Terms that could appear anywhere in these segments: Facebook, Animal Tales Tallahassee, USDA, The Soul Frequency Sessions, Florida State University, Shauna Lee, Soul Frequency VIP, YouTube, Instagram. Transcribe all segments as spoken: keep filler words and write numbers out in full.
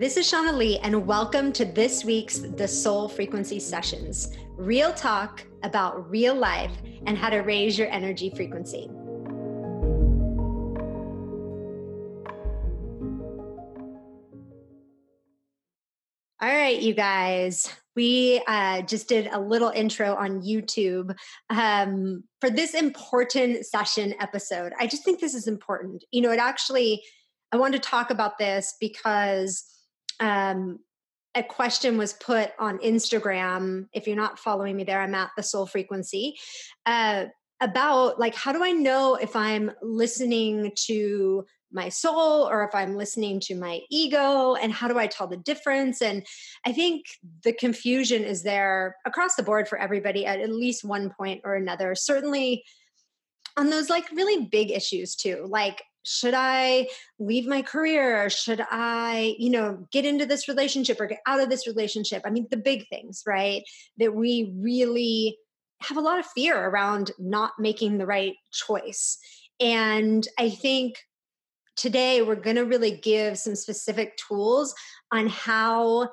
This is Shauna Lee, and welcome to this week's The Soul Frequency Sessions, real talk about real life and how to raise your energy frequency. All right, you guys, we uh, just did a little intro on YouTube um, for this important session episode. I just think this is important. You know, it actually, I wanted to talk about this because um, a question was put on Instagram. If you're not following me there, I'm at The Soul Frequency, uh, about like, how do I know if I'm listening to my soul or if I'm listening to my ego, and how do I tell the difference? And I think the confusion is there across the board for everybody at at least one point or another, certainly on those like really big issues too. Like, should I leave my career? Should I, you know, get into this relationship or get out of this relationship? I mean, the big things, right? That we really have a lot of fear around not making the right choice. And I think today, we're going to really give some specific tools on how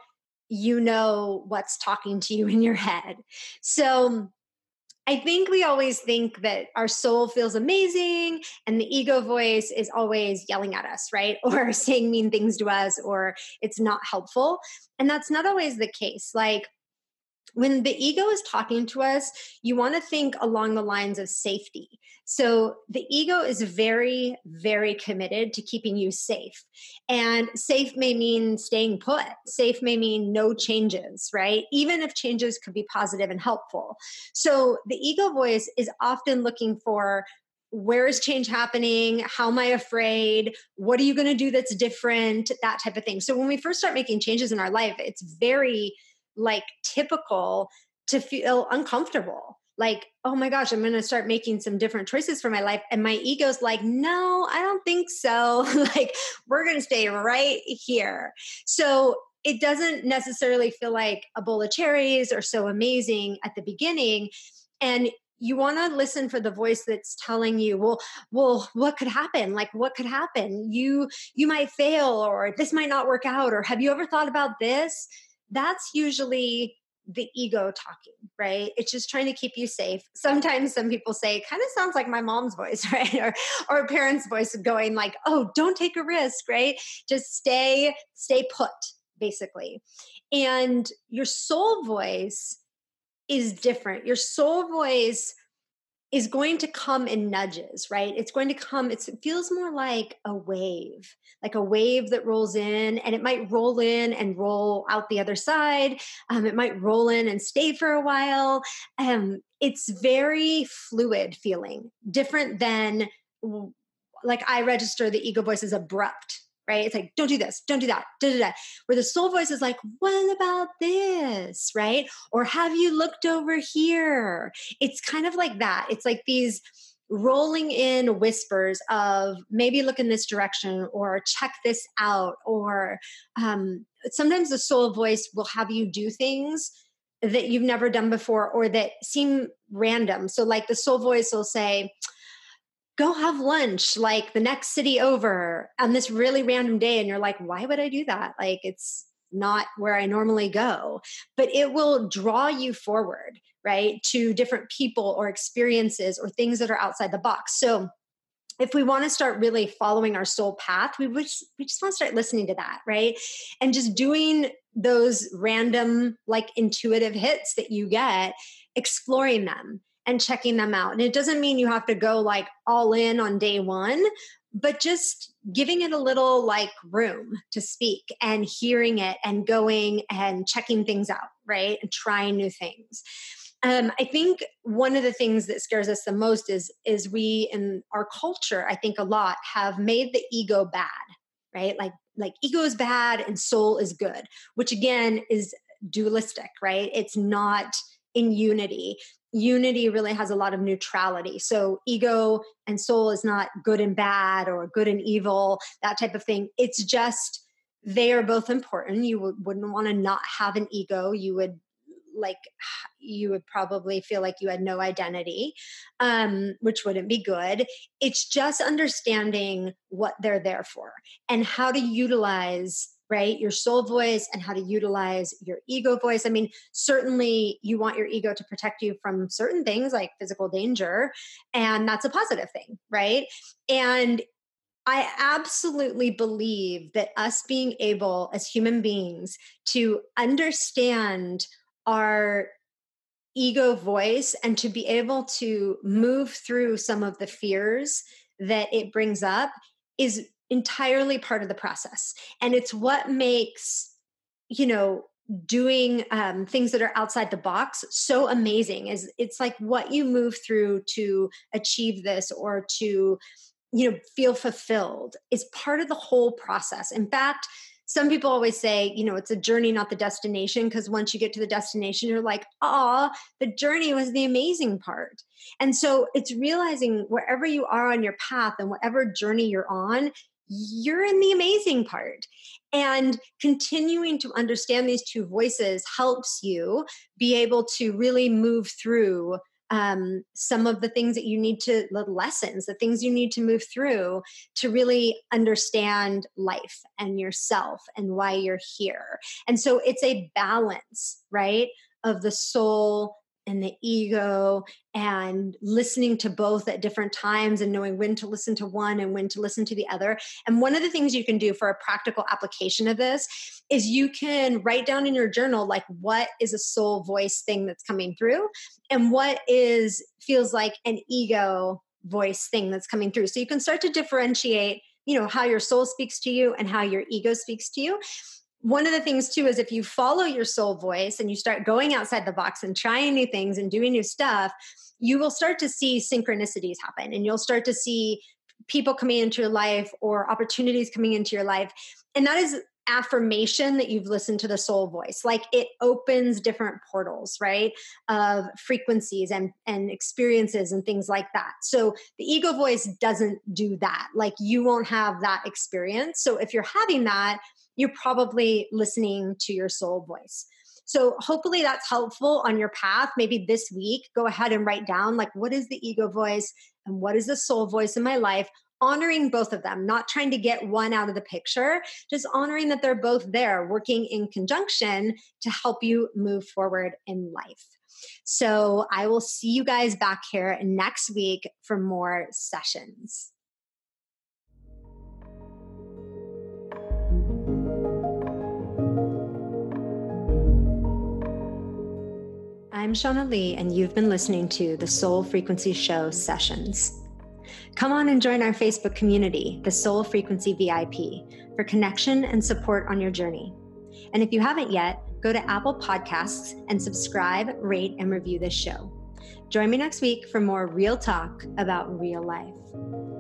you know what's talking to you in your head. So I think we always think that our soul feels amazing and the ego voice is always yelling at us, right? Or saying mean things to us, or it's not helpful. And that's not always the case. Like, when the ego is talking to us, you want to think along the lines of safety. So the ego is very, very committed to keeping you safe. And safe may mean staying put. Safe may mean no changes, right? Even if changes could be positive and helpful. So the ego voice is often looking for, where is change happening? How am I afraid? What are you going to do that's different? That type of thing. So when we first start making changes in our life, it's very like typical to feel uncomfortable. Like, oh my gosh, I'm going to start making some different choices for my life. And my ego's like, no, I don't think so. Like, we're going to stay right here. So it doesn't necessarily feel like a bowl of cherries or so amazing at the beginning. And you want to listen for the voice that's telling you, well, well, what could happen? Like, what could happen? You, you might fail, or this might not work out. Or have you ever thought about this? That's usually the ego talking, right? It's just trying to keep you safe. Sometimes some people say, it kind of sounds like my mom's voice, right? Or, or a parent's voice going like, oh, don't take a risk, right? Just stay, stay put, basically. And your soul voice is different. Your soul voice is going to come in nudges, right? It's going to come, it's, it feels more like a wave, like a wave that rolls in, and it might roll in and roll out the other side. Um, it might roll in and stay for a while. Um, it's very fluid feeling, different than, like, I register the ego voice as abrupt, right? It's like, don't do this, don't do that, da, da, da. Where the soul voice is like, what about this, right? Or have you looked over here? It's kind of like that. It's like these rolling in whispers of maybe look in this direction, or check this out, or um, sometimes the soul voice will have you do things that you've never done before or that seem random. So like the soul voice will say, go have lunch, like the next city over, on this really random day. And you're like, why would I do that? Like, it's not where I normally go, but it will draw you forward, right? To different people or experiences or things that are outside the box. So if we want to start really following our soul path, we would, we just want to start listening to that, right? And just doing those random, like, intuitive hits that you get, exploring them and checking them out. And it doesn't mean you have to go like all in on day one, but just giving it a little like room to speak and hearing it and going and checking things out, right? And trying new things. Um, I think one of the things that scares us the most is, is we in our culture, I think a lot, have made the ego bad, right? Like, like ego is bad and soul is good, which again is dualistic, right? It's not in unity. Unity really has a lot of neutrality. So ego and soul is not good and bad or good and evil, that type of thing. It's just, they are both important. You w- wouldn't want to not have an ego. You would like, you would probably feel like you had no identity, um, which wouldn't be good. It's just understanding what they're there for and how to utilize right? Your soul voice and how to utilize your ego voice. I mean, certainly you want your ego to protect you from certain things like physical danger, and that's a positive thing, right? And I absolutely believe that us being able as human beings to understand our ego voice and to be able to move through some of the fears that it brings up is entirely part of the process. And it's what makes, you know, doing um, things that are outside the box so amazing. Is it's like what you move through to achieve this or to, you know, feel fulfilled is part of the whole process. In fact, some people always say, you know, it's a journey, not the destination. Because once you get to the destination, you're like, oh, the journey was the amazing part. And so it's realizing wherever you are on your path and whatever journey you're on, you're in the amazing part. And continuing to understand these two voices helps you be able to really move through Um, some of the things that you need to, the lessons, the things you need to move through to really understand life and yourself and why you're here. And so it's a balance, right, of the soul and the ego and listening to both at different times and knowing when to listen to one and when to listen to the other. And one of the things you can do for a practical application of this is you can write down in your journal, like, what is a soul voice thing that's coming through and what is feels like an ego voice thing that's coming through. So you can start to differentiate, you know, how your soul speaks to you and how your ego speaks to you. One of the things too is if you follow your soul voice and you start going outside the box and trying new things and doing new stuff, you will start to see synchronicities happen and you'll start to see people coming into your life or opportunities coming into your life. And that is affirmation that you've listened to the soul voice. Like, it opens different portals, right, of frequencies and, and experiences and things like that. So the ego voice doesn't do that. Like, you won't have that experience. So if you're having that, you're probably listening to your soul voice. So hopefully that's helpful on your path. Maybe this week, go ahead and write down, like, what is the ego voice and what is the soul voice in my life? Honoring both of them, not trying to get one out of the picture, just honoring that they're both there working in conjunction to help you move forward in life. So I will see you guys back here next week for more sessions. I'm Shauna Lee, and you've been listening to the Soul Frequency Show Sessions. Come on and join our Facebook community, the Soul Frequency V I P, for connection and support on your journey. And if you haven't yet, go to Apple Podcasts and subscribe, rate, and review this show. Join me next week for more real talk about real life.